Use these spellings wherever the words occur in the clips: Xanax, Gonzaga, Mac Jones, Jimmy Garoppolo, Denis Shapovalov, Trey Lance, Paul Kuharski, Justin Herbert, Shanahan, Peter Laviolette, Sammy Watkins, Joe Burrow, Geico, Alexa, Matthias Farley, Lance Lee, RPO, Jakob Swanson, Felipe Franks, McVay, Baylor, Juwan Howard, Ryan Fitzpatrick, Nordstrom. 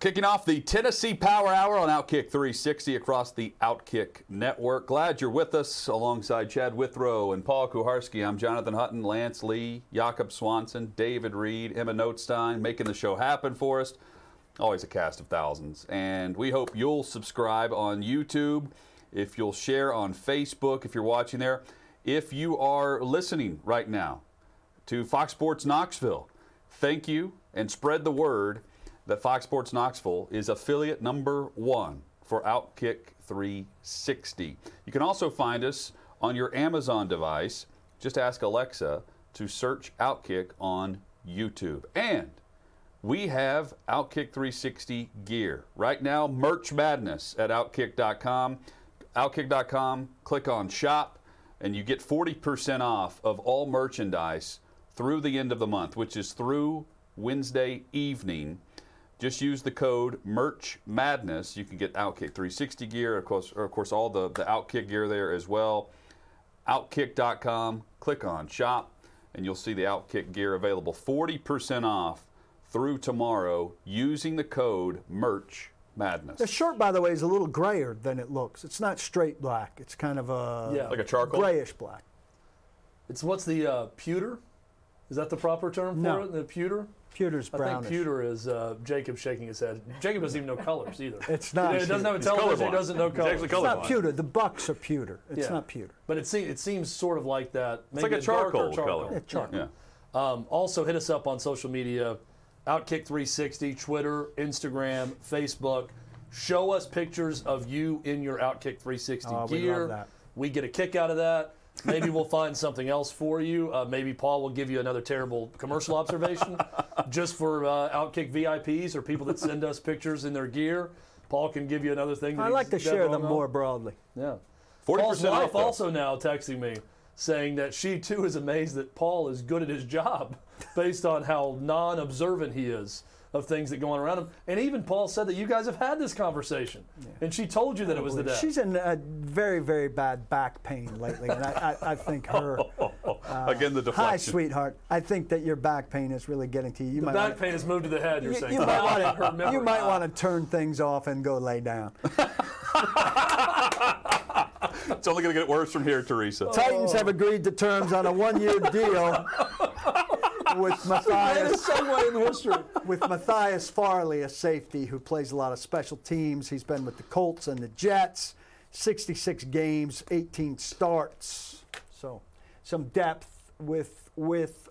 Kicking off the Tennessee Power Hour on Outkick 360 across the Outkick Network. Glad you're with us alongside Chad Withrow and Paul Kuharski. I'm Jonathan Hutton, Lance Lee, Jakob Swanson, David Reed, Emma Notestein, making the show happen for us. Always a cast of thousands. And we hope you'll subscribe on YouTube, if you'll share on Facebook, if you're watching there. If you are listening right now to Fox Sports Knoxville, thank you, and spread the word that Fox Sports Knoxville is affiliate number 1 for Outkick 360. You can also find us on your Amazon device. Just ask Alexa to search Outkick on YouTube. And we have Outkick 360 gear. Right now, merch madness at Outkick.com. Outkick.com, click on shop. And you get 40% off of all merchandise through the end of the month, which is through Wednesday evening. Just use the code MerchMadness. You can get Outkick 360 gear, of course all the Outkick gear there as well. Outkick.com, click on shop, and you'll see the Outkick gear available 40% off through tomorrow using the code MerchMadness. The shirt, by the way, is a little grayer than it looks. It's not straight black. It's kind of a like a charcoal grayish black. It's what's the pewter? Is that the proper term for it? The pewter? Pewter's brownish. I think pewter is Jacob shaking his head. Jacob doesn't even know colors either. It's not. It doesn't have a television. He doesn't know colors. It's not pewter. The Bucks are pewter. It's not pewter. But it seems sort of like that. Maybe it's like a charcoal color. Yeah, charcoal. Yeah. Also, hit us up on social media. Outkick 360, Twitter, Instagram, Facebook. Show us pictures of you in your Outkick 360 gear. We love that. We get a kick out of that. Maybe we'll find something else for you. Maybe Paul will give you another terrible commercial observation just for Outkick VIPs or people that send us pictures in their gear. Paul can give you another thing. I like to share them more broadly. Yeah. 40% Paul's wife also now texting me, saying that she, too, is amazed that Paul is good at his job based on how non-observant he is of things that go on around him. And even Paul said that you guys have had this conversation, and she told you that it was the death. She's in a very, very bad back pain lately, and I think her again, the deflection. Hi, sweetheart. I think that your back pain is really getting to you. The back pain has moved to the head, you're saying. You might want to turn things off and go lay down. It's only going to get worse from here, Teresa. Titans have agreed to terms on a one-year deal with Matthias Farley, a safety who plays a lot of special teams. He's been with the Colts and the Jets, 66 games, 18 starts. So some depth with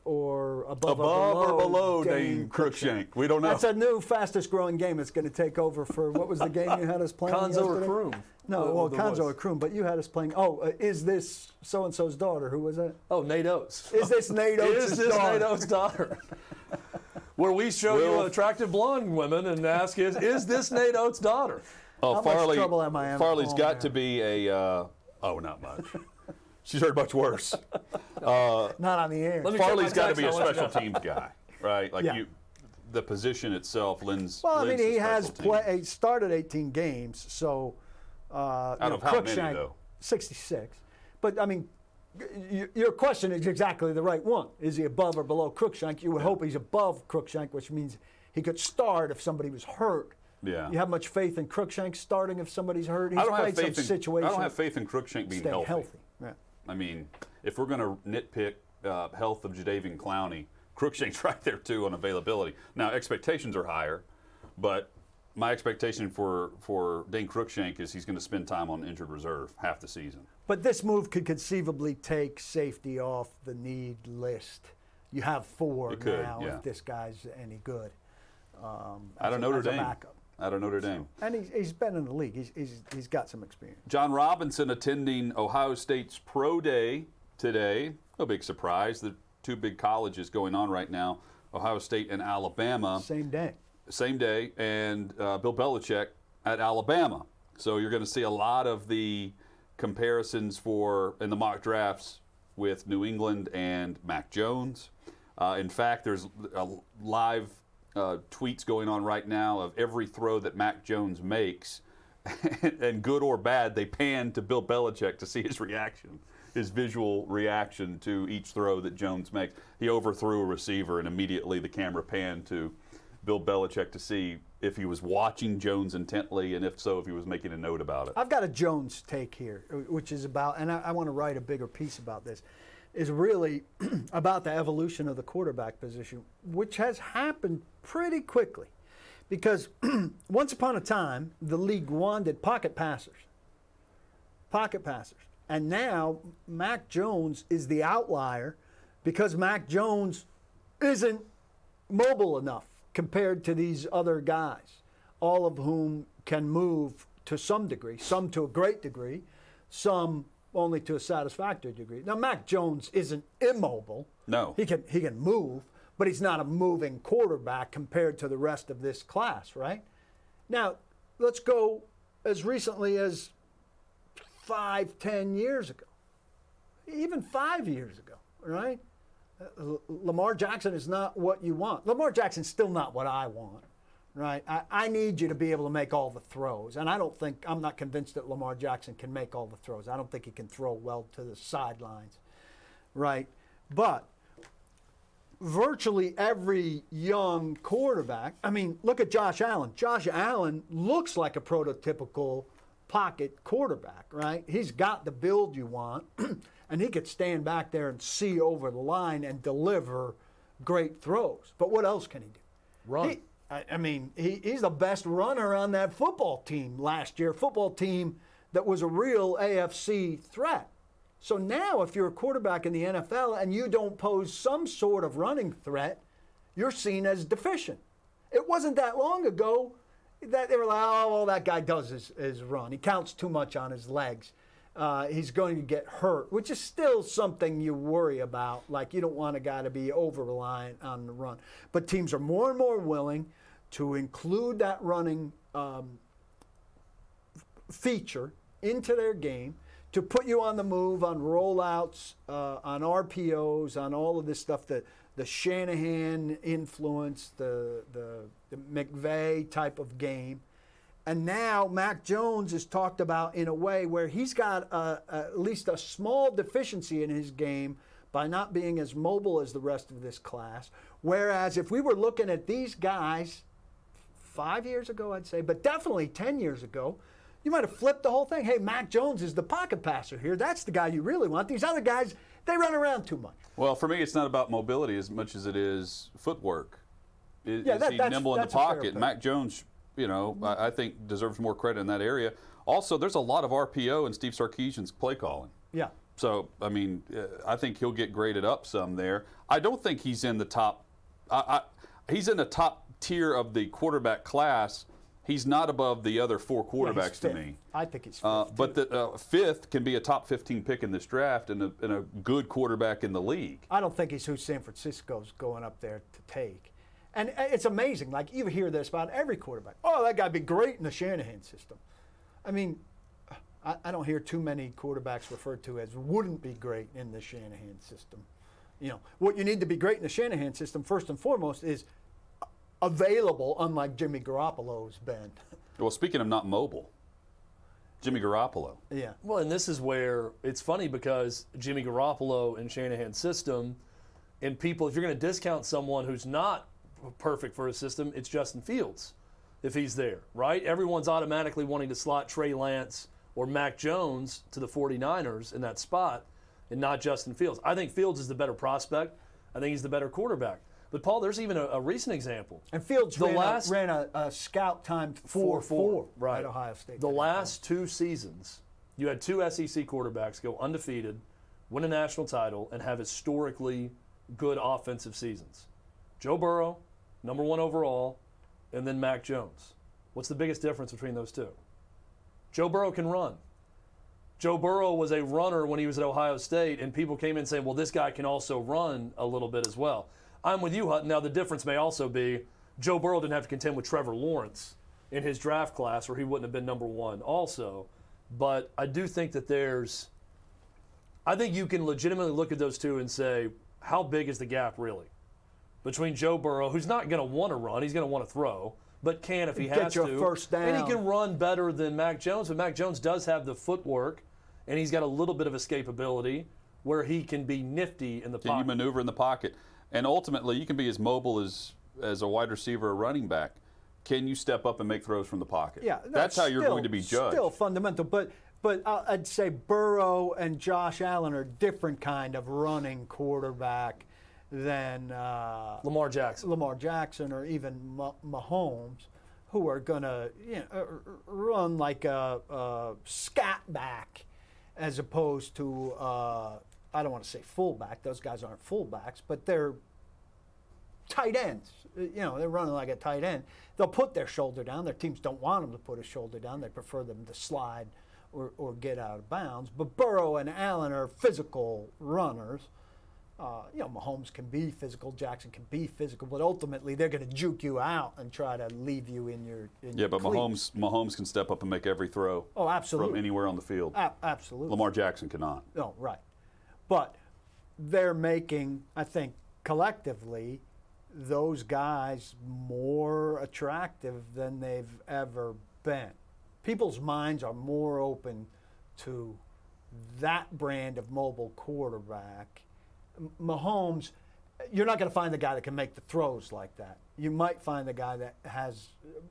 or above or below Dane Crookshank. We don't know. That's a new fastest-growing game. It's going to take over for what was the game you had us playing? Konzo Kroom. Konzo Kroom, but you had us playing. Is this so-and-so's daughter? Who was that? Oh, Nate Oates. Is this Nate Oates' daughter? Is this Nate Oates' daughter? Where we show you attractive blonde women and ask, is this Nate Oates' daughter? Oh, how much trouble am I in? Farley's got to be a, not much. She's heard much worse. Not on the air. Farley's got to be a special teams guy, right? Like the position itself lends. Well, I mean, he has started 18 games, so out of how many though? 66. But I mean, your question is exactly the right one. Is he above or below Crookshank? You would hope he's above Crookshank, which means he could start if somebody was hurt. Yeah. You have much faith in Crookshank starting if somebody's hurt? He's played some situations. I don't have faith in Crookshank being healthy. Yeah. I mean, if we're going to nitpick health of Jadeveon Clowney, Crookshank's right there, too, on availability. Now, expectations are higher, but my expectation for Dane Crookshank is he's going to spend time on injured reserve half the season. But this move could conceivably take safety off the need list. You have four if this guy's any good. Out of Notre Dame. Backup. Out of Notre Dame. And he's been in the league. He's got some experience. John Robinson attending Ohio State's Pro Day today. no big surprise. The two big colleges going on right now, Ohio State and Alabama. Same day. And Bill Belichick at Alabama. So you're going to see a lot of the comparisons for in the mock drafts with New England and Mac Jones. In fact, there's live tweets going on right now of every throw that Mac Jones makes. And good or bad, they pan to Bill Belichick to see his reaction, his visual reaction to each throw that Jones makes. He overthrew a receiver, and immediately the camera panned to Bill Belichick to see if he was watching Jones intently, and if so, if he was making a note about it. I've got a Jones take here, which is about, and I want to write a bigger piece about this, is really about the evolution of the quarterback position, which has happened pretty quickly. Because once upon a time, the league wanted pocket passers. And now Mac Jones is the outlier because Mac Jones isn't mobile enough compared to these other guys, all of whom can move to some degree, some to a great degree, some only to a satisfactory degree. Now, Mac Jones isn't immobile. No. He can move. But he's not a moving quarterback compared to the rest of this class, right? Now, let's go as recently as 5-10 years ago, even 5 years ago, right? Lamar Jackson is not what you want. Lamar Jackson's still not what I want, right? I need you to be able to make all the throws, and I'm not convinced that Lamar Jackson can make all the throws. I don't think he can throw well to the sidelines, right? But virtually every young quarterback, I mean, look at Josh Allen. Josh Allen looks like a prototypical pocket quarterback, right? He's got the build you want, and he could stand back there and see over the line and deliver great throws. But what else can he do? Run. He's the best runner on that football team last year, football team that was a real AFC threat. So now if you're a quarterback in the NFL and you don't pose some sort of running threat, you're seen as deficient. It wasn't that long ago that they were like, all that guy does is run. He counts too much on his legs. He's going to get hurt, which is still something you worry about. Like, you don't want a guy to be over-reliant on the run. But teams are more and more willing to include that running feature into their game, to put you on the move, on rollouts, on RPOs, on all of this stuff, the Shanahan influence, the McVay type of game. And now Mac Jones is talked about in a way where he's got at least a small deficiency in his game by not being as mobile as the rest of this class. Whereas if we were looking at these guys 5 years ago, I'd say, but definitely 10 years ago, you might have flipped the whole thing. Hey, Mac Jones is the pocket passer here. That's the guy you really want. These other guys, they run around too much. Well, for me, it's not about mobility as much as it is footwork. Is he nimble in the pocket? Mac Jones, I think deserves more credit in that area. Also, there's a lot of RPO in Steve Sarkisian's play calling. Yeah. So, I think he'll get graded up some there. I don't think he's in the top. He's in the top tier of the quarterback class. He's not above the other four quarterbacks to me. I think he's fifth. But the fifth can be a top 15 pick in this draft and a good quarterback in the league. I don't think he's who San Francisco's going up there to take. And it's amazing. Like, you hear this about every quarterback. Oh, that guy would be great in the Shanahan system. I don't hear too many quarterbacks referred to as wouldn't be great in the Shanahan system. What you need to be great in the Shanahan system, first and foremost, is available, unlike Jimmy Garoppolo's been. Well, speaking of not mobile, Jimmy Garoppolo. Yeah. Well, and this is where it's funny because Jimmy Garoppolo and Shanahan's system, and people, if you're going to discount someone who's not perfect for his system, it's Justin Fields if he's there, right? Everyone's automatically wanting to slot Trey Lance or Mac Jones to the 49ers in that spot and not Justin Fields. I think Fields is the better prospect. I think he's the better quarterback. But, Paul, there's even a recent example. And Fields ran a scout timed 4-4 right at Ohio State. The last two seasons, you had two SEC quarterbacks go undefeated, win a national title, and have historically good offensive seasons. Joe Burrow, number one overall, and then Mac Jones. What's the biggest difference between those two? Joe Burrow can run. Joe Burrow was a runner when he was at Ohio State, and people came in saying, well, this guy can also run a little bit as well. I'm with you, Hutton. Now, the difference may also be Joe Burrow didn't have to contend with Trevor Lawrence in his draft class, or he wouldn't have been number one also. But I do think that there's – I think you can legitimately look at those two and say, how big is the gap really between Joe Burrow, who's not going to want to run, he's going to want to throw, but can if he has to. Get your first down. And he can run better than Mac Jones, but Mac Jones does have the footwork, and he's got a little bit of escapability where he can be nifty in the pocket. Can you maneuver in the pocket? And ultimately, you can be as mobile as a wide receiver or running back. Can you step up and make throws from the pocket? Yeah, that's how you're going to be judged. Still fundamental, but I'd say Burrow and Josh Allen are different kind of running quarterback than Lamar Jackson, or even Mahomes, who are going to run like a scat back, as opposed to I don't want to say fullback. Those guys aren't fullbacks, but they're tight ends. They're running like a tight end. They'll put their shoulder down. Their teams don't want them to put a shoulder down. They prefer them to slide or get out of bounds. But Burrow and Allen are physical runners. Mahomes can be physical. Jackson can be physical. But ultimately, they're going to juke you out and try to leave you in your but cleats. Mahomes can step up and make every throw. Oh, absolutely. From anywhere on the field. Absolutely. Lamar Jackson cannot. Oh, right. But they're making, I think, collectively, those guys more attractive than they've ever been. People's minds are more open to that brand of mobile quarterback. Mahomes, you're not going to find the guy that can make the throws like that. You might find the guy that has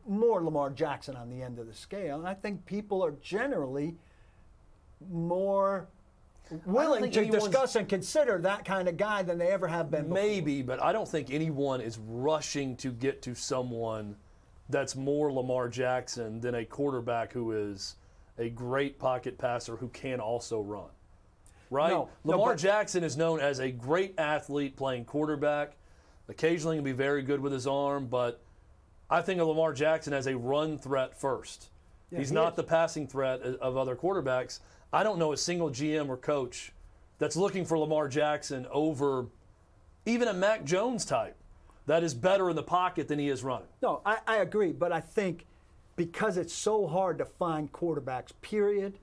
more Lamar Jackson on the end of the scale. And I think people are generally more willing to discuss and consider that kind of guy than they ever have been before. Maybe, but I don't think anyone is rushing to get to someone that's more Lamar Jackson than a quarterback who is a great pocket passer who can also run. Right? No, Lamar Jackson is known as a great athlete playing quarterback. Occasionally can be very good with his arm, but I think of Lamar Jackson as a run threat first. Yeah, He's not the passing threat of other quarterbacks. I don't know a single GM or coach that's looking for Lamar Jackson over even a Mac Jones type that is better in the pocket than he is running. No, I agree, but I think because it's so hard to find quarterbacks, period,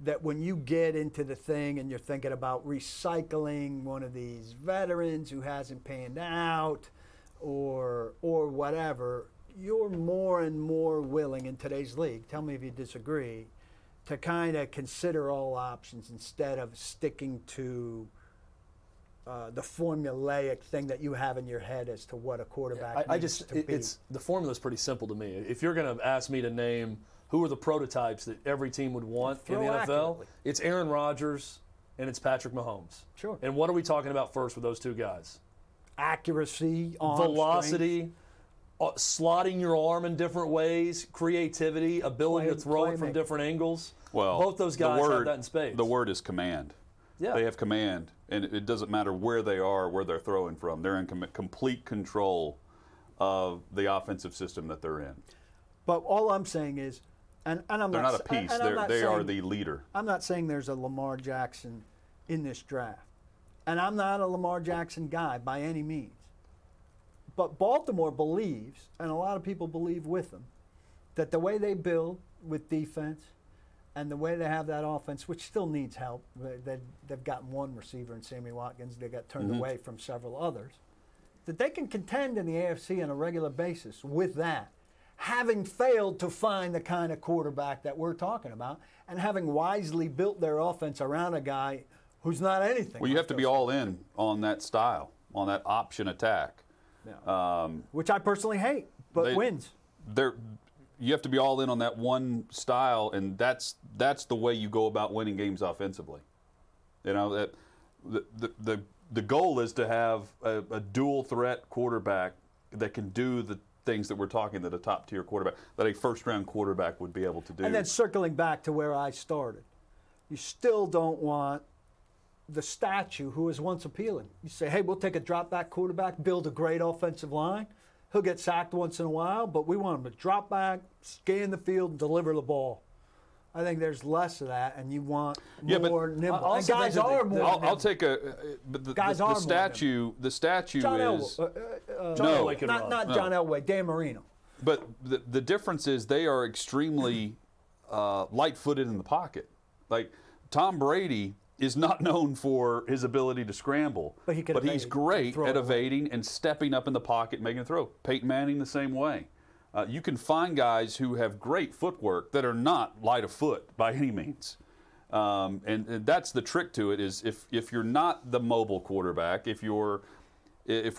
that when you get into the thing and you're thinking about recycling one of these veterans who hasn't panned out or whatever, you're more and more willing in today's league, tell me if you disagree, to kind of consider all options instead of sticking to the formulaic thing that you have in your head as to what a quarterback needs to be. The formula's pretty simple to me. If you're going to ask me to name who are the prototypes that every team would want in the NFL, it's Aaron Rodgers and it's Patrick Mahomes. Sure. And what are we talking about first with those two guys? Accuracy, velocity. Strength. Slotting your arm in different ways, creativity, ability to throw it from different angles. Well, both those guys have that in spades. The word is command. Yeah. They have command, and it doesn't matter where they are, where they're throwing from. They're in complete control of the offensive system that they're in. But all I'm saying is, and I'm not a piece. They are the leader. I'm not saying there's a Lamar Jackson in this draft, and I'm not a Lamar Jackson guy by any means. But Baltimore believes, and a lot of people believe with them, that the way they build with defense and the way they have that offense, which still needs help, they've gotten one receiver in Sammy Watkins, they got turned away from several others, that they can contend in the AFC on a regular basis with that, having failed to find the kind of quarterback that we're talking about and having wisely built their offense around a guy who's not anything. Well, you have to be all in on that style, on that option attack. Yeah. Which I personally hate, but wins. You have to be all in on that one style, and that's the way you go about winning games offensively. The goal is to have a dual threat quarterback that can do the things that we're talking that a top tier quarterback, that a first round quarterback would be able to do. And then circling back to where I started, you still don't want the statue who was once appealing. You say, hey, we'll take a drop back quarterback, build a great offensive line. He'll get sacked once in a while, but we want him to drop back, scan the field, and deliver the ball. I think there's less of that, and you want more nimble. And guys are more nimble. I'll take a – but the statue is – John Elway, Dan Marino. But the difference is they are extremely light-footed in the pocket. Like, Tom Brady is not known for his ability to scramble, but he's great at evading and stepping up in the pocket and making a throw. Peyton Manning the same way. You can find guys who have great footwork that are not light of foot by any means. And that's the trick to it is if you're not the mobile quarterback, if we're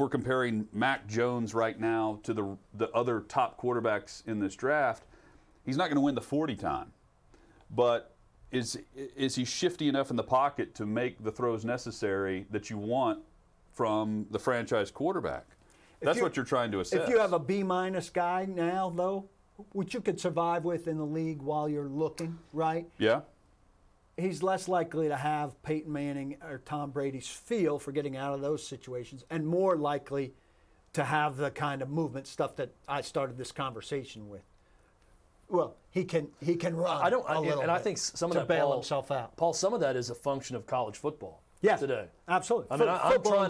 comparing Mac Jones right now to the other top quarterbacks in this draft, he's not going to win the 40 time. But is he shifty enough in the pocket to make the throws necessary that you want from the franchise quarterback? That's what you're trying to assess. If you have a B-minus guy now, though, which you could survive with in the league while you're looking, right? Yeah. He's less likely to have Peyton Manning or Tom Brady's feel for getting out of those situations and more likely to have the kind of movement stuff that I started this conversation with. Well, he can run a little bit. I think some of that, bail himself out. Paul, some of that is a function of college football today. Absolutely. I mean,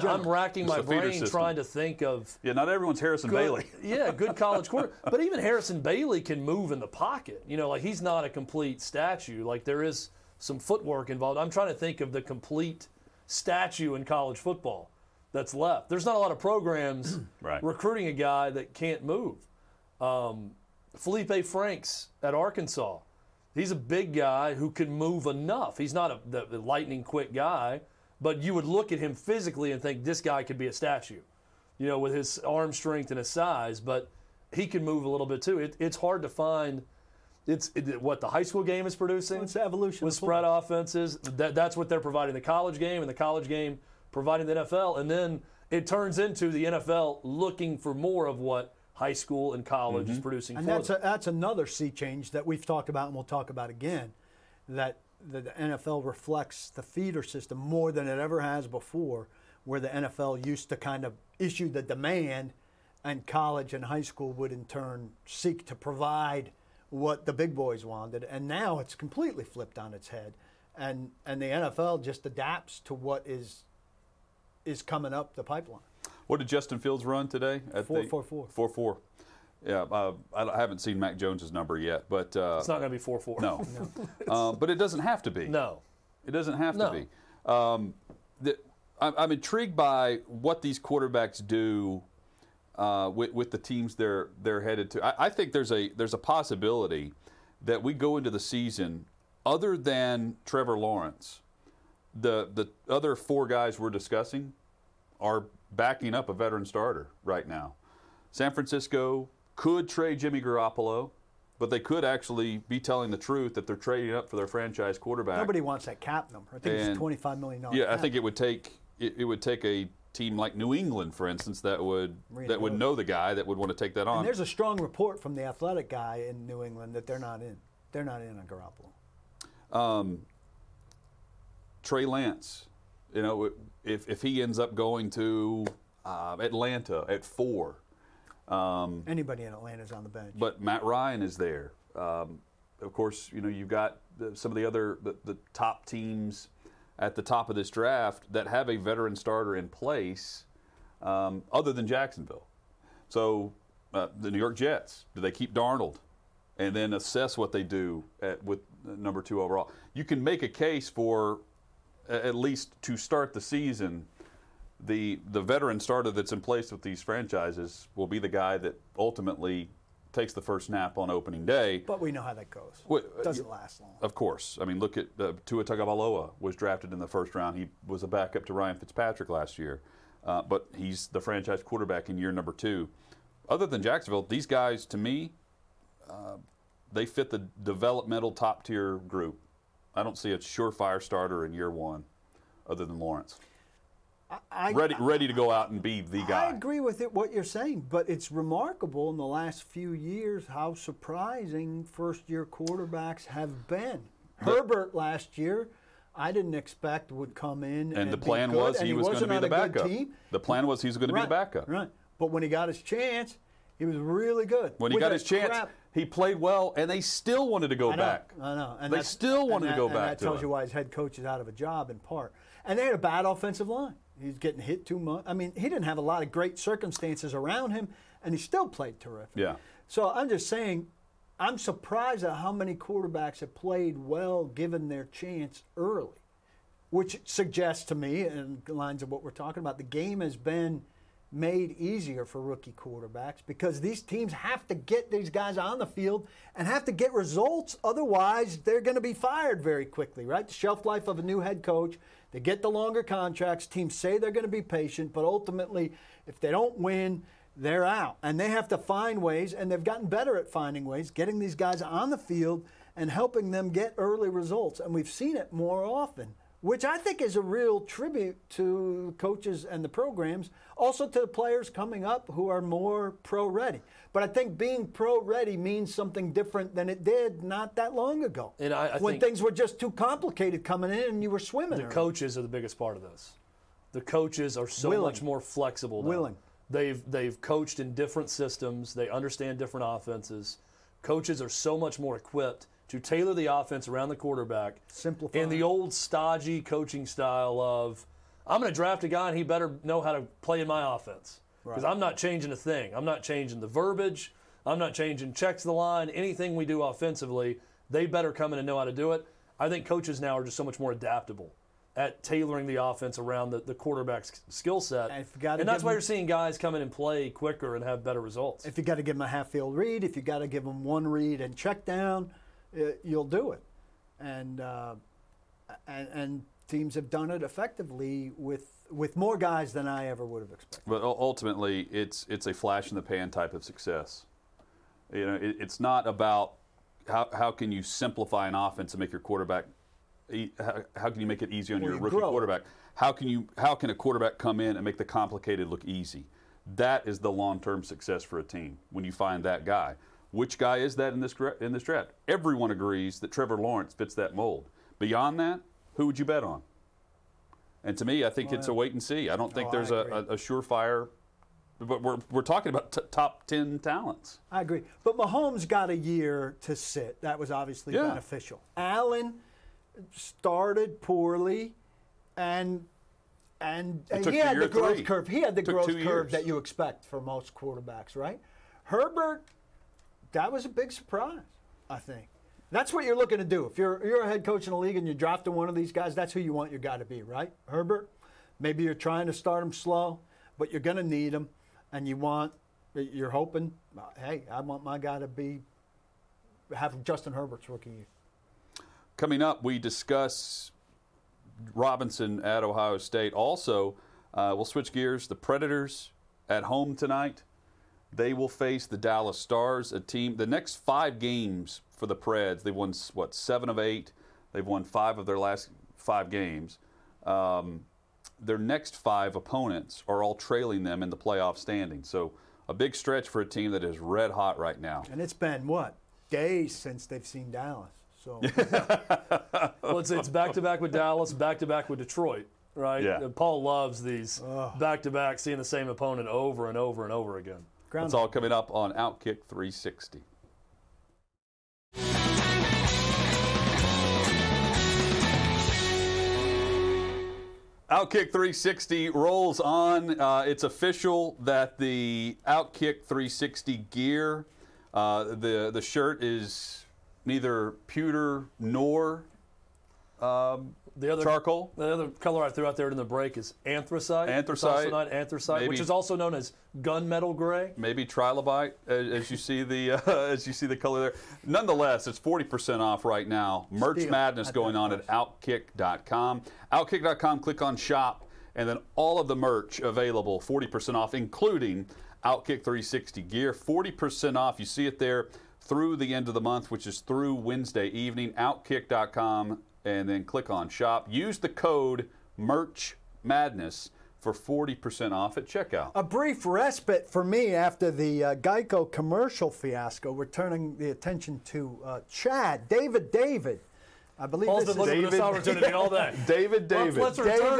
I'm racking my brain trying to think of... Yeah, not everyone's Harrison Bailey. Yeah, good college quarterback. But even Harrison Bailey can move in the pocket. You know, like he's not a complete statue. Like there is... some footwork involved. I'm trying to think of the complete statue in college football that's left. There's not a lot of programs recruiting a guy that can't move. Felipe Franks at Arkansas, he's a big guy who can move enough. He's not the lightning quick guy, but you would look at him physically and think this guy could be a statue, you know, with his arm strength and his size, but he can move a little bit too. It's hard to find. It's what the high school game is producing. It's the evolution with spread offenses. That's what they're providing the college game, and the college game providing the NFL. And then it turns into the NFL looking for more of what high school and college is producing. And that's another sea change that we've talked about and we'll talk about again, that the NFL reflects the feeder system more than it ever has before, where the NFL used to kind of issue the demand, and college and high school would in turn seek to provide what the big boys wanted, and now it's completely flipped on its head, and the NFL just adapts to what is coming up the pipeline. What did Justin Fields run today? 4.44 Yeah, I haven't seen Mac Jones's number yet, but it's not going to be 4.4 No, but it doesn't have to be. No, it doesn't have to be. I'm intrigued by what these quarterbacks do. With the teams they're headed to. I think there's a possibility that we go into the season, other than Trevor Lawrence, the other four guys we're discussing are backing up a veteran starter right now. San Francisco could trade Jimmy Garoppolo, but they could actually be telling the truth that they're trading up for their franchise quarterback. Nobody wants that cap number. I think it's $25 million. Yeah, cap. I think it would take a team like New England, for instance, that would know the guy that would want to take that on. And there's a strong report from the athletic guy in New England that they're not in. They're not in on Garoppolo. Trey Lance, you know, if he ends up going to Atlanta at 4, anybody in Atlanta is on the bench. But Matt Ryan is there. Of course, you know you've got some of the other the top teams at the top of this draft that have a veteran starter in place other than Jacksonville. So the New York Jets, do they keep Darnold and then assess what they do with number 2 overall? You can make a case for, at least to start the season, the veteran starter that's in place with these franchises will be the guy that ultimately takes the first snap on opening day. But we know how that goes. It doesn't last long. Of course. I mean, look at Tua Tagovailoa was drafted in the first round. He was a backup to Ryan Fitzpatrick last year. But he's the franchise quarterback in year number 2. Other than Jacksonville, these guys, to me, they fit the developmental top-tier group. I don't see a surefire starter in year 1 other than Lawrence. Ready to go out and be the guy. I agree with what you're saying, but it's remarkable in the last few years how surprising first-year quarterbacks have been. Herbert last year, I didn't expect would come in and the plan was he was going to be the backup. The plan was he was going to be the backup. Right, but when he got his chance, he was really good. When he got his chance, He played well, and they still wanted to go back. I know. And they still wanted to go back. And that tells you why his head coach is out of a job in part. And they had a bad offensive line. He's getting hit too much. I mean, he didn't have a lot of great circumstances around him, and he still played terrific. Yeah. So I'm just saying, I'm surprised at how many quarterbacks have played well given their chance early, which suggests to me, in lines of what we're talking about, the game has been made easier for rookie quarterbacks because these teams have to get these guys on the field and have to get results. Otherwise, they're going to be fired very quickly, right? The shelf life of a new head coach, they get the longer contracts. Teams say they're going to be patient, but ultimately, if they don't win, they're out. And they have to find ways, and they've gotten better at finding ways, getting these guys on the field and helping them get early results. And we've seen it more often, which I think is a real tribute to coaches and the programs, also to the players coming up who are more pro-ready. But I think being pro-ready means something different than it did not that long ago, and I when things were just too complicated coming in and you were swimming. The coaches are the biggest part of this. The coaches are so much more flexible now. They've coached in different systems. They understand different offenses. Coaches are so much more equipped to tailor the offense around the quarterback. Simplify. And the old stodgy coaching style of, I'm going to draft a guy and he better know how to play in my offense. Because I'm not changing a thing. I'm not changing the verbiage. I'm not changing checks to the line. Anything we do offensively, they better come in and know how to do it. I think coaches now are just so much more adaptable at tailoring the offense around the quarterback's skill set. And that's why you're seeing guys come in and play quicker and have better results. If you got to give them a half-field read, if you got to give them one read and check down, you'll do it. And teams have done it effectively with more guys than I ever would have expected. But ultimately, it's a flash-in-the-pan type of success. You know, it's not about how can you simplify an offense and make your quarterback – how can you make it easy on your rookie quarterback? How can a quarterback come in and make the complicated look easy? That is the long-term success for a team when you find that guy. Which guy is that in this draft? Everyone agrees that Trevor Lawrence fits that mold. Beyond that, who would you bet on? And to me, I think it's a wait and see. I don't think there's a surefire. But we're talking about top 10 talents. I agree. But Mahomes got a year to sit. That was obviously beneficial. Allen started poorly, and he had the growth curve. He had the growth curve that you expect for most quarterbacks, right? Herbert, that was a big surprise, I think. That's what you're looking to do. If you're a head coach in the league and you're drafting one of these guys, that's who you want your guy to be, right? Herbert, maybe you're trying to start him slow, but you're going to need him, and you're hoping, hey, I want my guy to have Justin Herbert's rookie year. Coming up, we discuss Robinson at Ohio State. Also, we'll switch gears. The Predators at home tonight. They will face the Dallas Stars, a team. The next 5 games for the Preds, they won, 7 of 8. They've won 5 of their last 5 games. Their next 5 opponents are all trailing them in the playoff standings. So a big stretch for a team that is red hot right now. And it's been, days since they've seen Dallas. So. Well, it's back-to-back with Dallas, back-to-back with Detroit, right? Yeah. And Paul loves these back-to-back, seeing the same opponent over and over and over again. It's all coming up on Outkick 360. Outkick 360 rolls on. It's official that the Outkick 360 gear, the shirt is neither pewter nor charcoal. The other color I threw out there in the break is anthracite. Which is also known as gunmetal gray. Maybe trilobite, as you see the color there. Nonetheless, it's 40% off right now. Merch madness going on at Outkick.com. Outkick.com. Click on shop, and then all of the merch available, 40% off, including Outkick 360 gear, 40% off. You see it there. Through the end of the month, which is through Wednesday evening, Outkick.com, and then click on shop. Use the code MERCHMADNESS for 40% off at checkout. A brief respite for me after the Geico commercial fiasco. We're turning the attention to Chad, David. I believe Paul's been looking for this opportunity all day. David. Let's return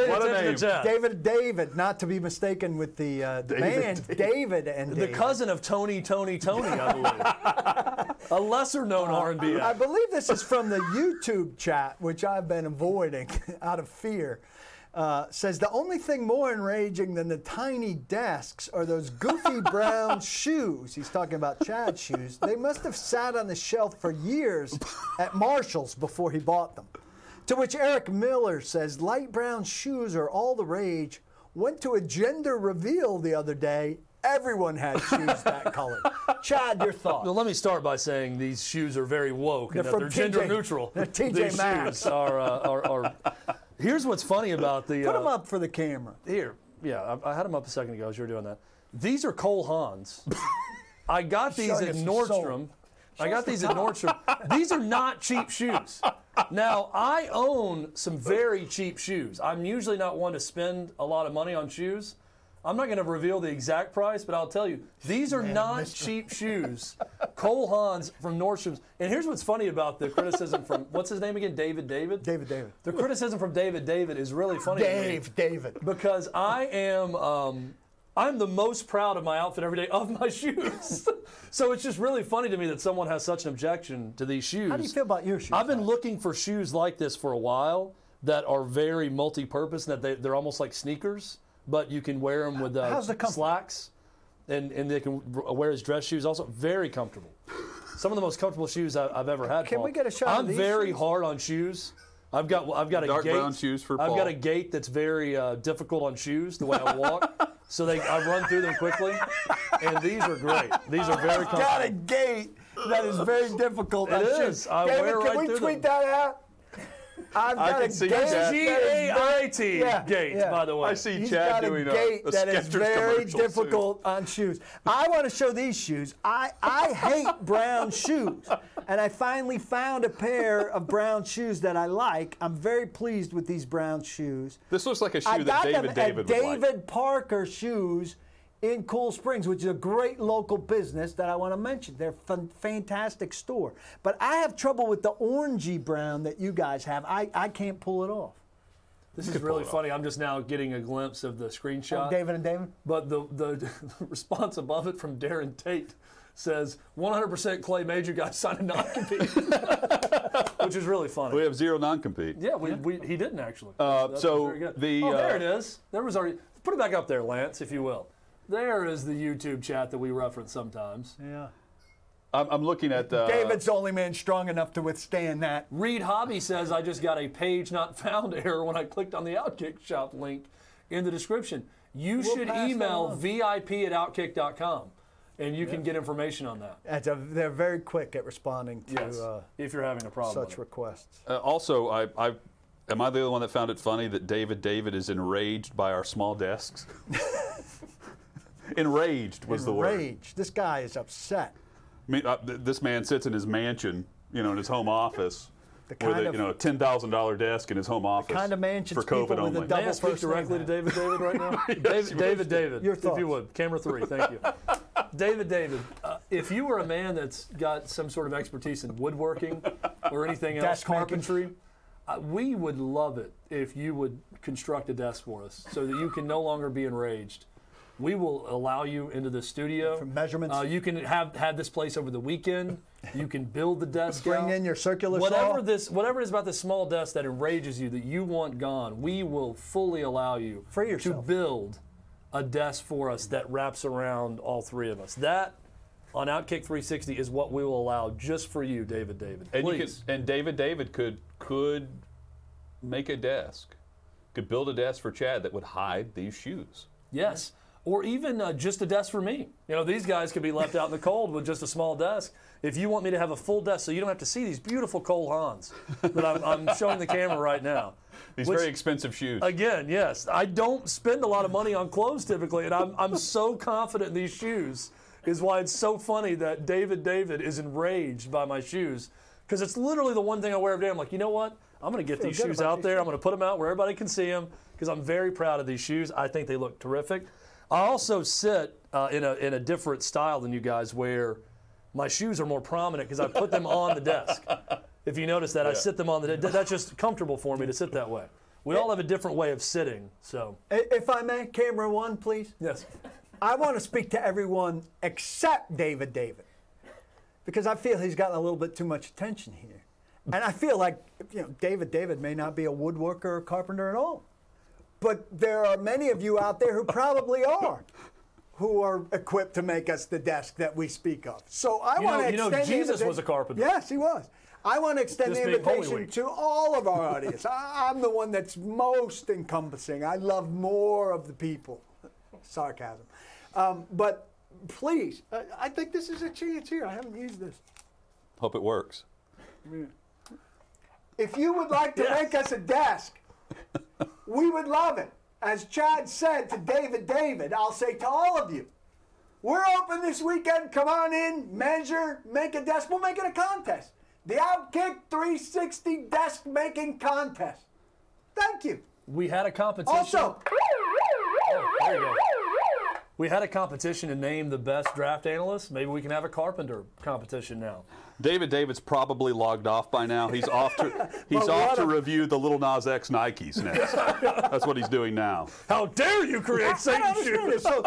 David, to David, not to be mistaken with the band David and the David. Cousin of Tony, I believe. A lesser-known R&B. I believe this is from the YouTube chat, which I've been avoiding out of fear. Says, the only thing more enraging than the tiny desks are those goofy brown shoes. He's talking about Chad's shoes. They must have sat on the shelf for years at Marshall's before he bought them. To which Eric Miller says, light brown shoes are all the rage. Went to a gender reveal the other day. Everyone had shoes that color. Chad, your thoughts? Well, let me start by saying these shoes are very woke and that they're gender neutral. They're TJ Maxx. Here's what's funny about the... Put them up for the camera. Here. Yeah, I had them up a second ago as you were doing that. These are Cole Haan's. I got these at Nordstrom. These are not cheap shoes. Now, I own some very cheap shoes. I'm usually not one to spend a lot of money on shoes. I'm not going to reveal the exact price, but I'll tell you, these are cheap shoes. Cole Haan's from Nordstrom's. And here's what's funny about the criticism from, what's his name again? David. The criticism from David is really funny. David. Because I am, I'm the most proud of my outfit every day of my shoes. So it's just really funny to me that someone has such an objection to these shoes. How do you feel about your shoes? I've been looking for shoes like this for a while that are very multi-purpose and that they're almost like sneakers. But you can wear them with slacks, and they can wear his dress shoes also. Very comfortable. Some of the most comfortable shoes I've ever had. Can we get a shot of these? I'm very hard on shoes. I've got a dark gait. Brown shoes for Paul. I've got a gait that's very difficult on shoes, the way I walk. So I run through them quickly. And these are great. These are very comfortable. Got a gait that is very difficult on shoes. It is. Can we tweet that out? I can see Chad, by the way. I see Chad doing a that is very difficult too. On shoes. I want to show these shoes. I hate brown shoes, and I finally found a pair of brown shoes that I like. I'm very pleased with these brown shoes. This looks like a shoe that David would like. David Parker shoes in Cool Springs, which is a great local business that I want to mention. They're a fantastic store. But I have trouble with the orangey brown that you guys have. I can't pull it off. This is really funny. I'm just now getting a glimpse of the screenshot. Oh, David. But the response above it from Darren Tate says, 100% Clay Major guy signed a non-compete, which is really funny. We have zero non-compete. Yeah, he didn't actually. There it is. There was already. Put it back up there, Lance, if you will. There is the YouTube chat that we reference sometimes. Yeah. I'm looking at... David's the only man strong enough to withstand that. Reed Hobby says, I just got a page not found error when I clicked on the Outkick shop link in the description. We'll should email VIP@outkick.com, and you can get information on that. They're very quick at responding to if you're having a problem such requests. Also, am I the only one that found it funny that David is enraged by our small desks? Enraged was the word. Enraged. This guy is upset. I mean, this man sits in his mansion, in his home office, with a $10,000 desk in his home office. The kind of mansions for COVID only. May I speak directly to David right now? Yes, David. Your thoughts. If you would. Camera 3, thank you. David, if you were a man that's got some sort of expertise in woodworking or anything else, carpentry, we would love it if you would construct a desk for us so that you can no longer be enraged. We will allow you into the studio. For measurements. You can have this place over the weekend. You can build the desk Bring in your circular saw. Whatever it is about this small desk that enrages you, that you want gone, we will fully allow you to build a desk for us that wraps around all three of us. That, on Outkick 360, is what we will allow just for you, David. And please. David could make a desk, could build a desk for Chad that would hide these shoes. Yes. Or even just a desk for me. These guys could be left out in the cold with just a small desk. If you want me to have a full desk so you don't have to see these beautiful Cole Haan's that I'm showing the camera right now. These very expensive shoes. Again, yes. I don't spend a lot of money on clothes typically, and I'm so confident in these shoes is why it's so funny that David is enraged by my shoes. Because it's literally the one thing I wear every day. I'm like, you know what? I'm going to get these shoes out there. I'm going to put them out where everybody can see them because I'm very proud of these shoes. I think they look terrific. I also sit in a different style than you guys where my shoes are more prominent because I put them on the desk. If you notice that, I sit them on the desk. That's just comfortable for me to sit that way. We all have a different way of sitting. So, if I may, camera 1, please. Yes. I want to speak to everyone except David. because I feel he's gotten a little bit too much attention here. And I feel like, you know, David may not be a woodworker or carpenter at all. But there are many of you out there who probably are, who are equipped to make us the desk that we speak of. So I want to extend Jesus was a carpenter. Yes, he was. I want to extend the invitation to all of our audience. I'm the one that's most encompassing. I love more of the people. Sarcasm. But please, I think this is a chance here. I haven't used this. Hope it works. Yeah. If you would like to make us a desk, we would love it. As Chad said to David, I'll say to all of you, we're open this weekend. Come on in, measure, make a desk. We'll make it a contest. The Outkick 360 desk making contest. Thank you. We had a competition. Also, there you go. We had a competition to name the best draft analyst. Maybe we can have a carpenter competition now. David's probably logged off by now. He's off to review the Lil Nas X Nikes next. That's what he's doing now. How dare you create Satan's shoes? So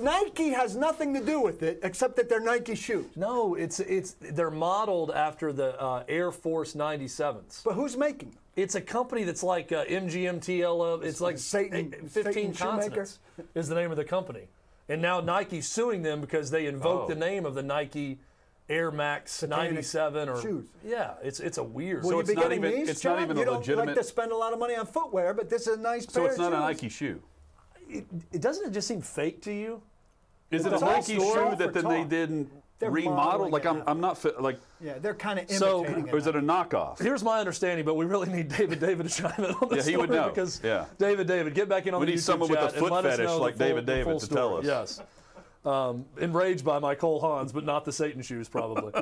Nike has nothing to do with it except that they're Nike shoes. No, it's they're modeled after the Air Force 97s. But who's making them? It's a company that's like MGMTL. It's like Satan, 15 Continents is the name of the company. And now Nike's suing them because they invoked the name of the Nike Air Max 97 or shoes. Yeah, it's a weird. Will so it's not even these, it's John? Not even you a don't legitimate. Like to spend a lot of money on footwear, but this is a nice pair of shoes. So it's not a Nike shoe. It doesn't it just seem fake to you? Is it a Nike shoe that then they didn't remodel? Like I'm not like. Yeah, they're kind of imitating it. Or is it a knockoff? Here's my understanding, but we really need David to chime in on this. Yeah, he would know. Because David, get back in on the YouTube chat. We need someone with a foot fetish like David to tell us. Yes. Enraged by my Cole Haans, but not the Satan shoes probably.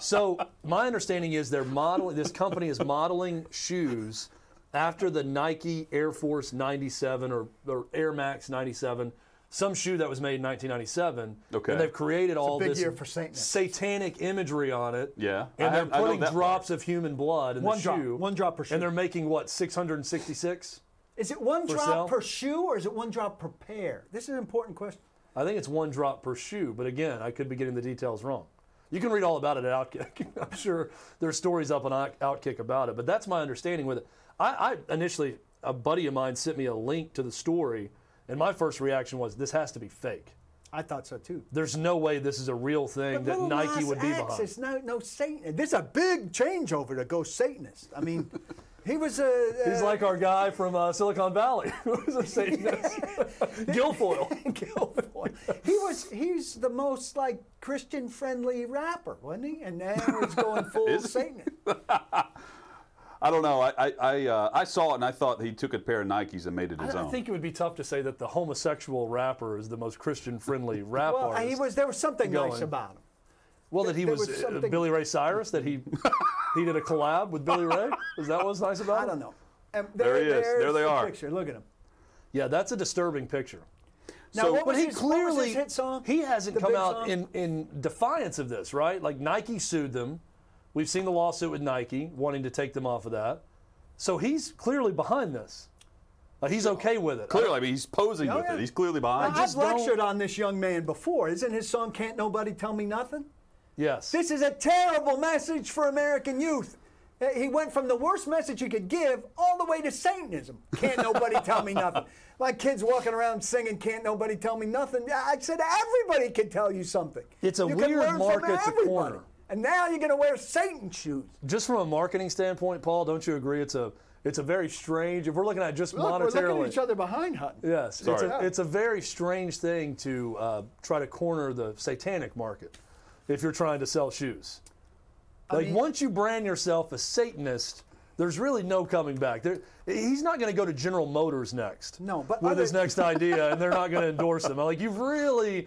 So my understanding is they're modeling. This company is modeling shoes after the Nike Air Force 97 or Air Max 97. Some shoe that was made in 1997, and they've created all this satanic imagery on it. Yeah, and they're putting drops of human blood in the shoe. One drop per shoe. And they're making, what, 666? Is it one drop per shoe or is it one drop per pair? This is an important question. I think it's one drop per shoe, but again, I could be getting the details wrong. You can read all about it at Outkick. I'm sure there's stories up on Outkick about it, but that's my understanding with it. I initially, a buddy of mine sent me a link to the story. And my first reaction was, this has to be fake. I thought so, too. There's no way this is a real thing that Nike would be behind. It's no Satan. This is a big changeover to go Satanist. I mean, he was a... He's like our guy from Silicon Valley. Who was a Satanist. Guilfoyle. He's the most, like, Christian-friendly rapper, wasn't he? And now he's going full Satanist. I don't know. I saw it and I thought he took a pair of Nikes and made it his own. I think it would be tough to say that the homosexual rapper is the most Christian-friendly rapper. Well, there was something nice about him. Well, that he was Billy Ray Cyrus, that he did a collab with Billy Ray. Is that what's nice about him? I don't know. There he is. There they are. Picture. Look at him. Yeah, that's a disturbing picture. Now, so, but what was his hit song? He hasn't come out in defiance of this, right? Like Nike sued them. We've seen the lawsuit with Nike wanting to take them off of that. So he's clearly behind this. He's okay with it. Clearly, I mean, he's posing with it. He's clearly behind it. I've lectured on this young man before. Isn't his song, Can't Nobody Tell Me Nothing? Yes. This is a terrible message for American youth. He went from the worst message you could give all the way to Satanism. Can't nobody tell me nothing. Like kids walking around singing, Can't Nobody Tell Me Nothing. I said, everybody can tell you something. It's a weird market to corner. And now you're going to wear Satan shoes. Just from a marketing standpoint, Paul, don't you agree? It's a very strange. If we're looking at just monetarily, we're looking at each other behind Hutton. Yes, it's a very strange thing to try to corner the satanic market if you're trying to sell shoes. Like once you brand yourself a Satanist, there's really no coming back. He's not going to go to General Motors next. No, but with his next idea, and they're not going to endorse him. I'm like,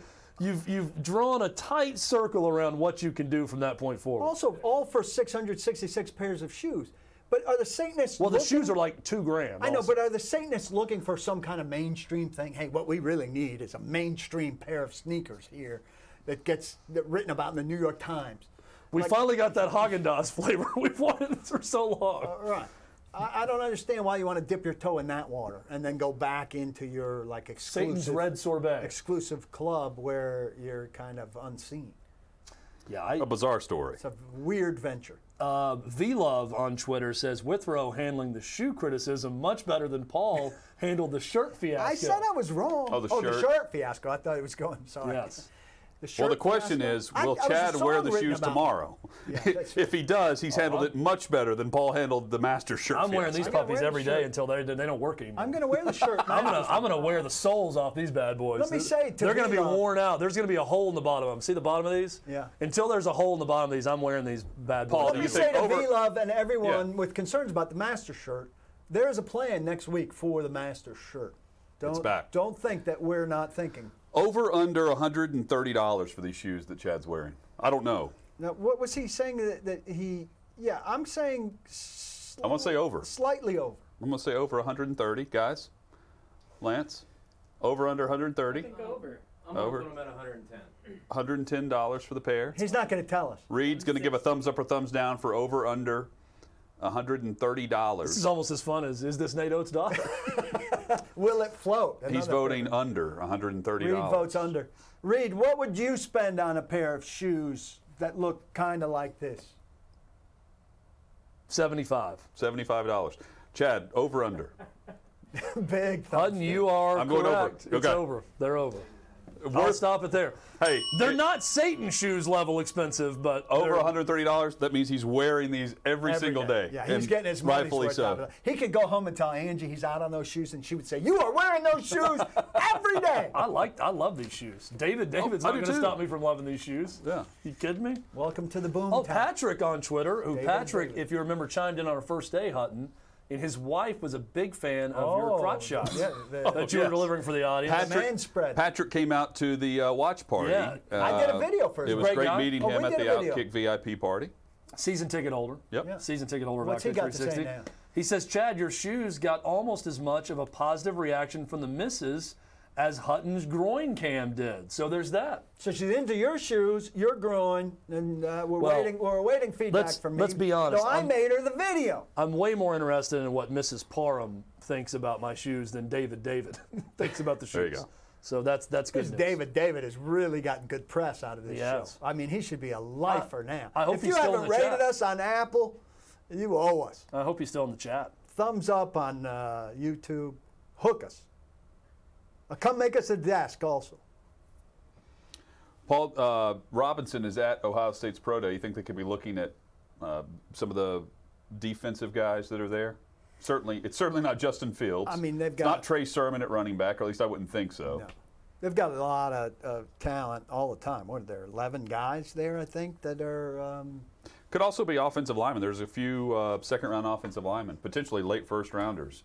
You've drawn a tight circle around what you can do from that point forward. Also, all for 666 pairs of shoes. But are the Satanists the shoes are like $2,000. I know, but are the Satanists looking for some kind of mainstream thing? Hey, what we really need is a mainstream pair of sneakers here that gets written about in the New York Times. We finally got that Haagen-Dazs flavor. We've wanted it for so long. Right. I don't understand why you want to dip your toe in that water and then go back into your exclusive Satan's Red Sorbet exclusive club where you're kind of unseen. Yeah, a bizarre story. It's a weird venture. V-Love on Twitter says, Withrow handling the shoe criticism much better than Paul handled the shirt fiasco. I said I was wrong. The shirt fiasco. I thought it was going. Sorry. Yes. The question is, will Chad wear the shoes tomorrow? Yeah, if he does, he's handled it much better than Paul handled the master shirt. I'm wearing these puppies every day until they don't work anymore. I'm going to wear the shirt. I'm going to wear the soles off these bad boys. Let me say, they're going to be worn out. There's going to be a hole in the bottom of them. See the bottom of these? Yeah. Until there's a hole in the bottom of these, I'm wearing these bad boys. Let me say to V-Love and everyone with concerns about the master shirt, there is a plan next week for the master shirt. It's back. Don't think that we're not thinking. Over under $130 for these shoes that Chad's wearing. I don't know. Now, what was he saying I'm saying I'm going to say over. Slightly over. I'm going to say over 130, guys. Lance, over under 130. I think over. I'm going to put them at $110. $110 for the pair. He's not going to tell us. Reed's going to give a thumbs up or thumbs down for over under $130. This is almost as fun as, is this Nate Oates' daughter? Will it float? He's voting under $130. Reed votes under. Reed, what would you spend on a pair of shoes that look kind of like this? $75. Chad, over under. Big thumbs. You are correct. It's over. They're over. I'll stop it there. Hey, they're not Satan shoes level expensive, but over $130. That means he's wearing these every single day. Yeah, he's getting his money's worth out of it. He could go home and tell Angie he's out on those shoes, and she would say, "You are wearing those shoes every day." I love these shoes. David's not going to stop me from loving these shoes. Yeah, you kidding me? Welcome to the boom. Oh, Patrick on Twitter, if you remember, chimed in on our first day, Hutton. And his wife was a big fan of your crotch shots that you were delivering for the audience. Patrick came out to the watch party. Yeah. I did a video for him. It was great meeting him at the Outkick VIP party. Season ticket holder. Yep. Yeah. Season ticket holder of Outkick 360. He says, Chad, your shoes got almost as much of a positive reaction from the missus as Hutton's groin cam did. So there's that. So she's into your shoes, your groin, and we're awaiting feedback from me. Let's be honest. So I made her the video. I'm way more interested in what Mrs. Parham thinks about my shoes than David thinks about the shoes. There you go. So that's good news. David has really gotten good press out of this show. I mean, he should be a lifer now. I hope he's still in the chat. If you haven't rated us on Apple, you owe us. I hope he's still in the chat. Thumbs up on YouTube. Hook us. Come make us a desk also. Paul Robinson is at Ohio State's Pro Day. You think they could be looking at some of the defensive guys that are there? It's certainly not Justin Fields. I mean, they've got not Trey Sermon at running back, or at least I wouldn't think so. No. They've got a lot of talent all the time. What are there, 11 guys there, I think, that are could also be offensive linemen. There's a few second-round offensive linemen, potentially late first-rounders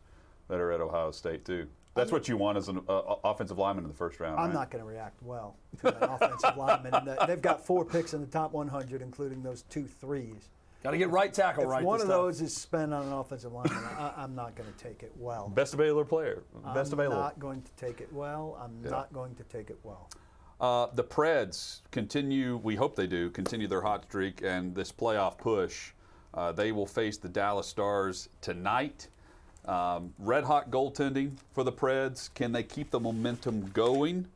that are at Ohio State, too. That's what you want as an offensive lineman in the first round. I'm not going to react well to an offensive lineman. They've got 4 picks in the top 100, including those 2 threes. Got to get right tackle right this time. If one of those is spent on an offensive lineman, I'm not going to take it well. Best Baylor player. Best available. I'm not going to take it well. The Preds continue, we hope they do, continue their hot streak and this playoff push. They will face the Dallas Stars tonight. Red-hot goaltending for the Preds. Can they keep the momentum going?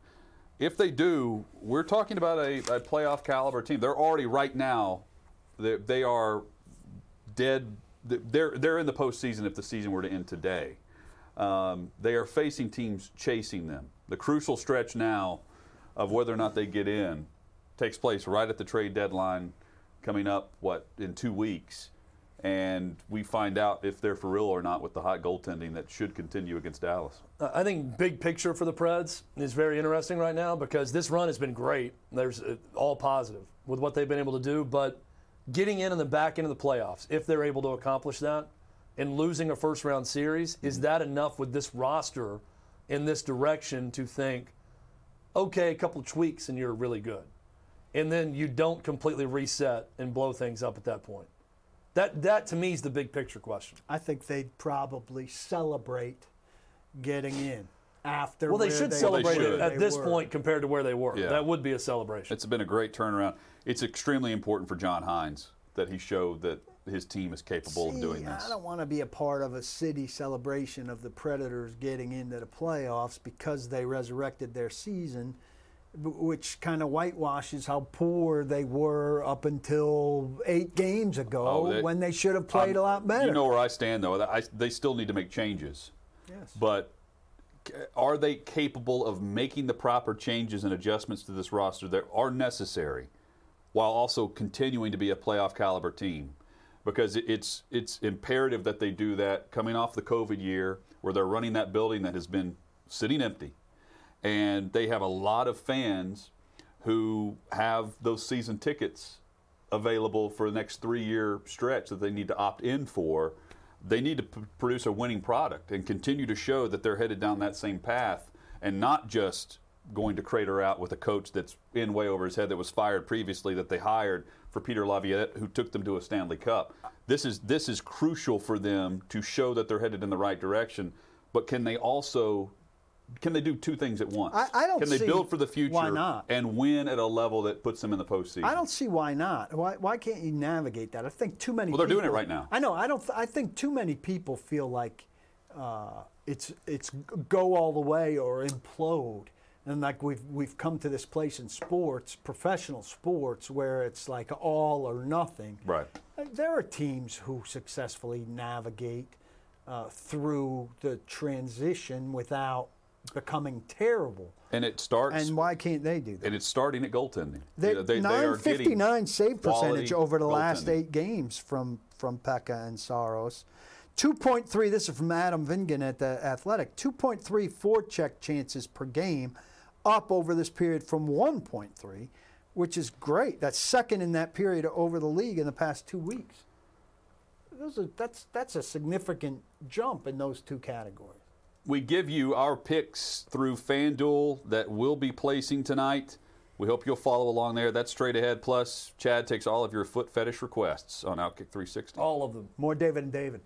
If they do, we're talking about a playoff caliber team. They're already right now, they are dead. They're in the postseason if the season were to end today. They are facing teams chasing them. The crucial stretch now of whether or not they get in takes place right at the trade deadline coming up, in 2 weeks. And we find out if they're for real or not with the hot goaltending that should continue against Dallas. I think big picture for the Preds is very interesting right now because this run has been great. There's all positive with what they've been able to do. But getting in on the back end of the playoffs, if they're able to accomplish that, and losing a first-round series, is that enough with this roster in this direction to think, okay, a couple tweaks and you're really good? And then you don't completely reset and blow things up at that point. That to me is the big picture question. I think they'd probably celebrate getting in after. Well, they should celebrate it at this point compared to where they were. Yeah. That would be a celebration. It's been a great turnaround. It's extremely important for John Hines that he showed that his team is capable of doing this. I don't want to be a part of a city celebration of the Predators getting into the playoffs because they resurrected their season which kind of whitewashes how poor they were up until 8 games ago when they should have played a lot better. You know where I stand, though. They still need to make changes. Yes. But are they capable of making the proper changes and adjustments to this roster that are necessary while also continuing to be a playoff caliber team? Because it's imperative that they do that coming off the COVID year where they're running that building that has been sitting empty. And they have a lot of fans who have those season tickets available for the next 3-year stretch that they need to opt in for. They need to produce a winning product and continue to show that they're headed down that same path and not just going to crater out with a coach that's in way over his head that was fired previously that they hired for Peter Laviolette, who took them to a Stanley Cup. This is crucial for them to show that they're headed in the right direction, but can they do two things at once? I don't see. Can they build for the future why not? And win at a level that puts them in the postseason? I don't see why not. Why can't you navigate that? I think too many people... Well, they're doing it right now. I know. I think too many people feel like it's go all the way or implode. And like we've come to this place in sports, professional sports, where it's like all or nothing. Right. There are teams who successfully navigate through the transition without becoming terrible. And it starts. And why can't they do that? And it's starting at goaltending. They are getting .959 save percentage over the last 8 games from Pekka and Saros. 2.3. This is from Adam Vingan at the Athletic. 2.3 forecheck chances per game, up over this period from 1.3, which is great. That's second in that period over the league in the past 2 weeks. That's a significant jump in those two categories. We give you our picks through FanDuel that we'll be placing tonight. We hope you'll follow along there. That's straight ahead. Plus, Chad takes all of your foot fetish requests on Outkick 360. All of them. More David and David.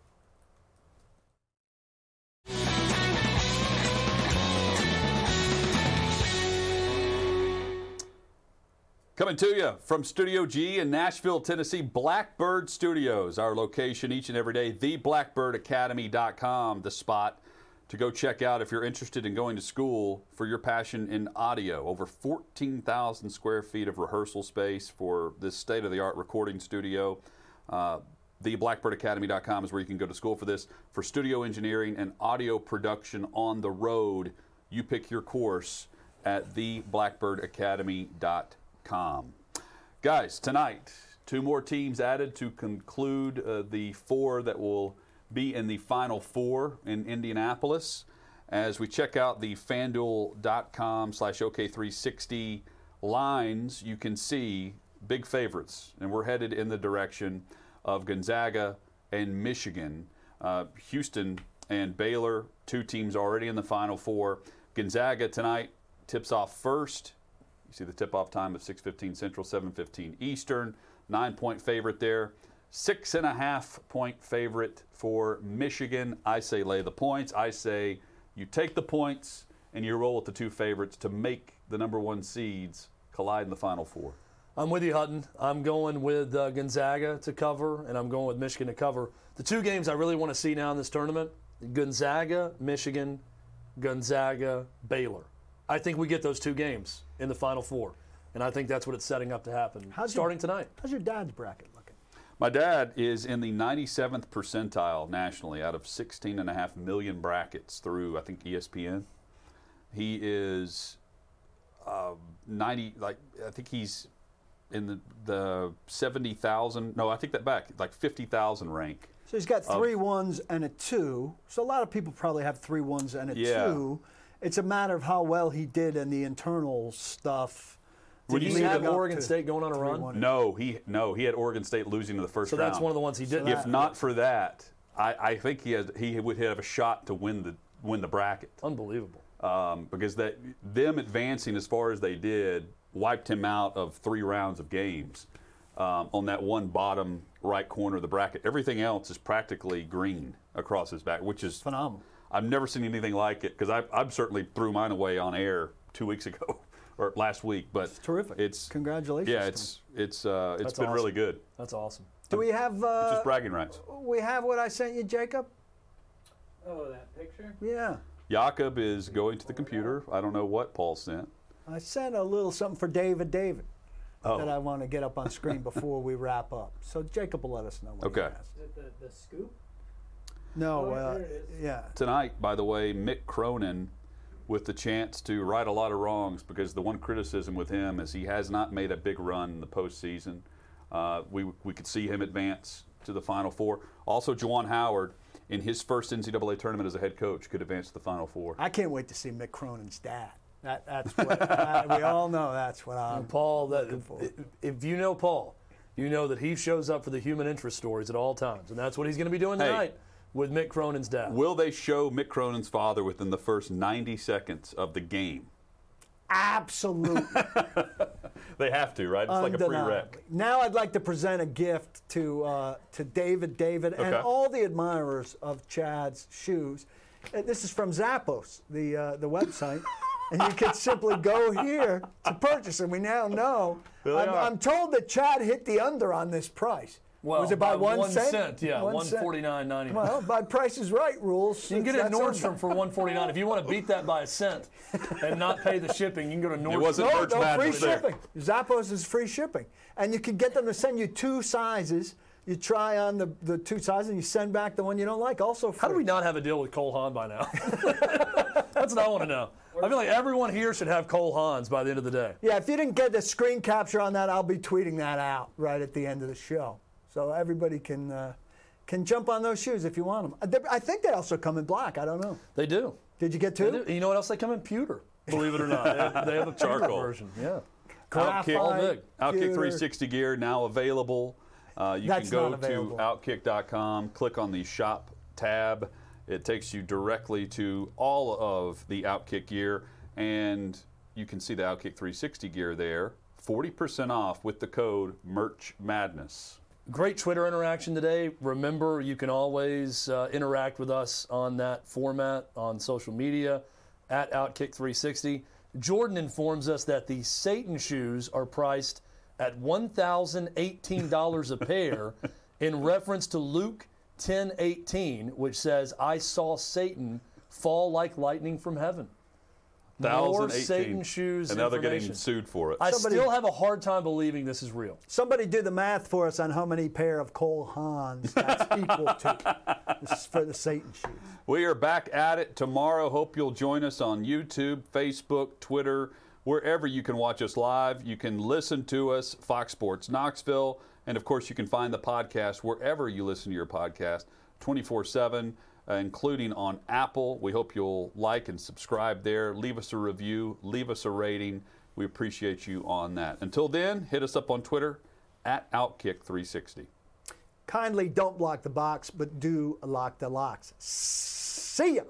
Coming to you from Studio G in Nashville, Tennessee, Blackbird Studios. Our location each and every day, TheBlackbirdAcademy.com, the spot to go check out if you're interested in going to school for your passion in audio. Over 14,000 square feet of rehearsal space for this state-of-the-art recording studio. TheBlackbirdAcademy.com is where you can go to school for this. For studio engineering and audio production on the road, you pick your course at TheBlackbirdAcademy.com. Guys, tonight, 2 more teams added to conclude the 4 that will be in the Final 4 in Indianapolis. As we check out the FanDuel.com/OK360 lines, you can see big favorites. And we're headed in the direction of Gonzaga and Michigan. Houston and Baylor, 2 teams already in the Final 4. Gonzaga tonight tips off first. You see the tip-off time of 6:15 Central, 7:15 Eastern. 9-point favorite there. 6.5-point favorite for Michigan. I say lay the points. I say you take the points and you roll with the 2 favorites to make the number 1 seeds collide in the Final 4. I'm with you, Hutton. I'm going with Gonzaga to cover, and I'm going with Michigan to cover. The 2 games I really want to see now in this tournament, Gonzaga, Michigan, Gonzaga, Baylor. I think we get those 2 games in the Final 4, and I think that's what it's setting up to happen starting tonight. How's your dad's bracket looking? My dad is in the 97th percentile nationally out of 16.5 million brackets through, I think, ESPN. He is 90, I think he's in the 70,000. No, I take that back, like 50,000 rank. So he's got 3 ones and a 2. So a lot of people probably have 3 ones and a 2. It's a matter of how well he did in the internal stuff. Did he have Oregon State going on a run? No, he had Oregon State losing to the first round. So that's one of the ones he did. If not for that, I think he would have a shot to win the bracket. Unbelievable. Because them advancing as far as they did wiped him out of 3 rounds of games on that one bottom right corner of the bracket. Everything else is practically green across his back, which is phenomenal. I've never seen anything like it because I've certainly threw mine away on air 2 weeks ago or last week. But it's terrific. Congratulations. Yeah, it's been awesome. Really good. That's awesome. Do we have it's just bragging rights? We have what I sent you, Jacob. Oh, that picture. Yeah. Jakob is going to the computer. I don't know what Paul sent. I sent a little something for David that I want to get up on screen before we wrap up. So Jacob will let us know when he asks. Is it the scoop? No, yeah. Tonight, by the way, Mick Cronin with the chance to right a lot of wrongs, because the one criticism with him is he has not made a big run in the postseason. We could see him advance to the Final Four. Also, Juwan Howard, in his first NCAA tournament as a head coach, could advance to the Final Four. I can't wait to see Mick Cronin's dad. That's what we all know. That's what I'm looking for. If you know Paul, you know that he shows up for the human interest stories at all times, and that's what he's going to be doing tonight. With Mick Cronin's dad. Will they show Mick Cronin's father within the first 90 seconds of the game? Absolutely. They have to, right? It's like a pre-rec. Now I'd like to present a gift to David and all the admirers of Chad's shoes. This is from Zappos, the website. And you can simply go here to purchase. And we now know. I'm told that Chad hit the under on this price. Well, was it by 1 cent? Yeah, $1.49.99. Well, by Price is Right rules. You can get it at Nordstrom for $1.49. If you want to beat that by a cent and not pay the shipping, you can go to Nordstrom. It wasn't merch magic. Free shipping. Zappos is free shipping. And you can get them to send you two sizes. You try on the two sizes and you send back the one you don't like. Also free. How do we not have a deal with Cole Haan by now? That's what I want to know. I feel like everyone here should have Cole Haan's by the end of the day. Yeah, if you didn't get the screen capture on that, I'll be tweeting that out right at the end of the show. So everybody can jump on those shoes if you want them. I think they also come in black. I don't know. They do. Did you get two? You know what else? They come in pewter. Believe it or not, they have a charcoal version. Yeah. Outkick 360 gear now available. You can go to Outkick.com, click on the Shop tab. It takes you directly to all of the Outkick gear, and you can see the Outkick 360 gear there. 40% off with the code MERCHMADNESS. Great Twitter interaction today. Remember, you can always interact with us on that format on social media at Outkick360. Jordan informs us that the Satan shoes are priced at $1,018 a pair in reference to Luke 10:18, which says, I saw Satan fall like lightning from heaven. More Satan shoes, and now they're getting sued for it. I still have a hard time believing this is real. Somebody do the math for us on how many pair of Cole Haans that's equal to. This is for the Satan shoes. We are back at it tomorrow. Hope you'll join us on YouTube, Facebook, Twitter, wherever you can watch us live. You can listen to us, Fox Sports Knoxville, and of course you can find the podcast wherever you listen to your podcast, 24/7. Including on Apple. We hope you'll like and subscribe there. Leave us a review. Leave us a rating. We appreciate you on that. Until then, hit us up on Twitter at Outkick360. Kindly don't block the box, but do lock the locks. See ya!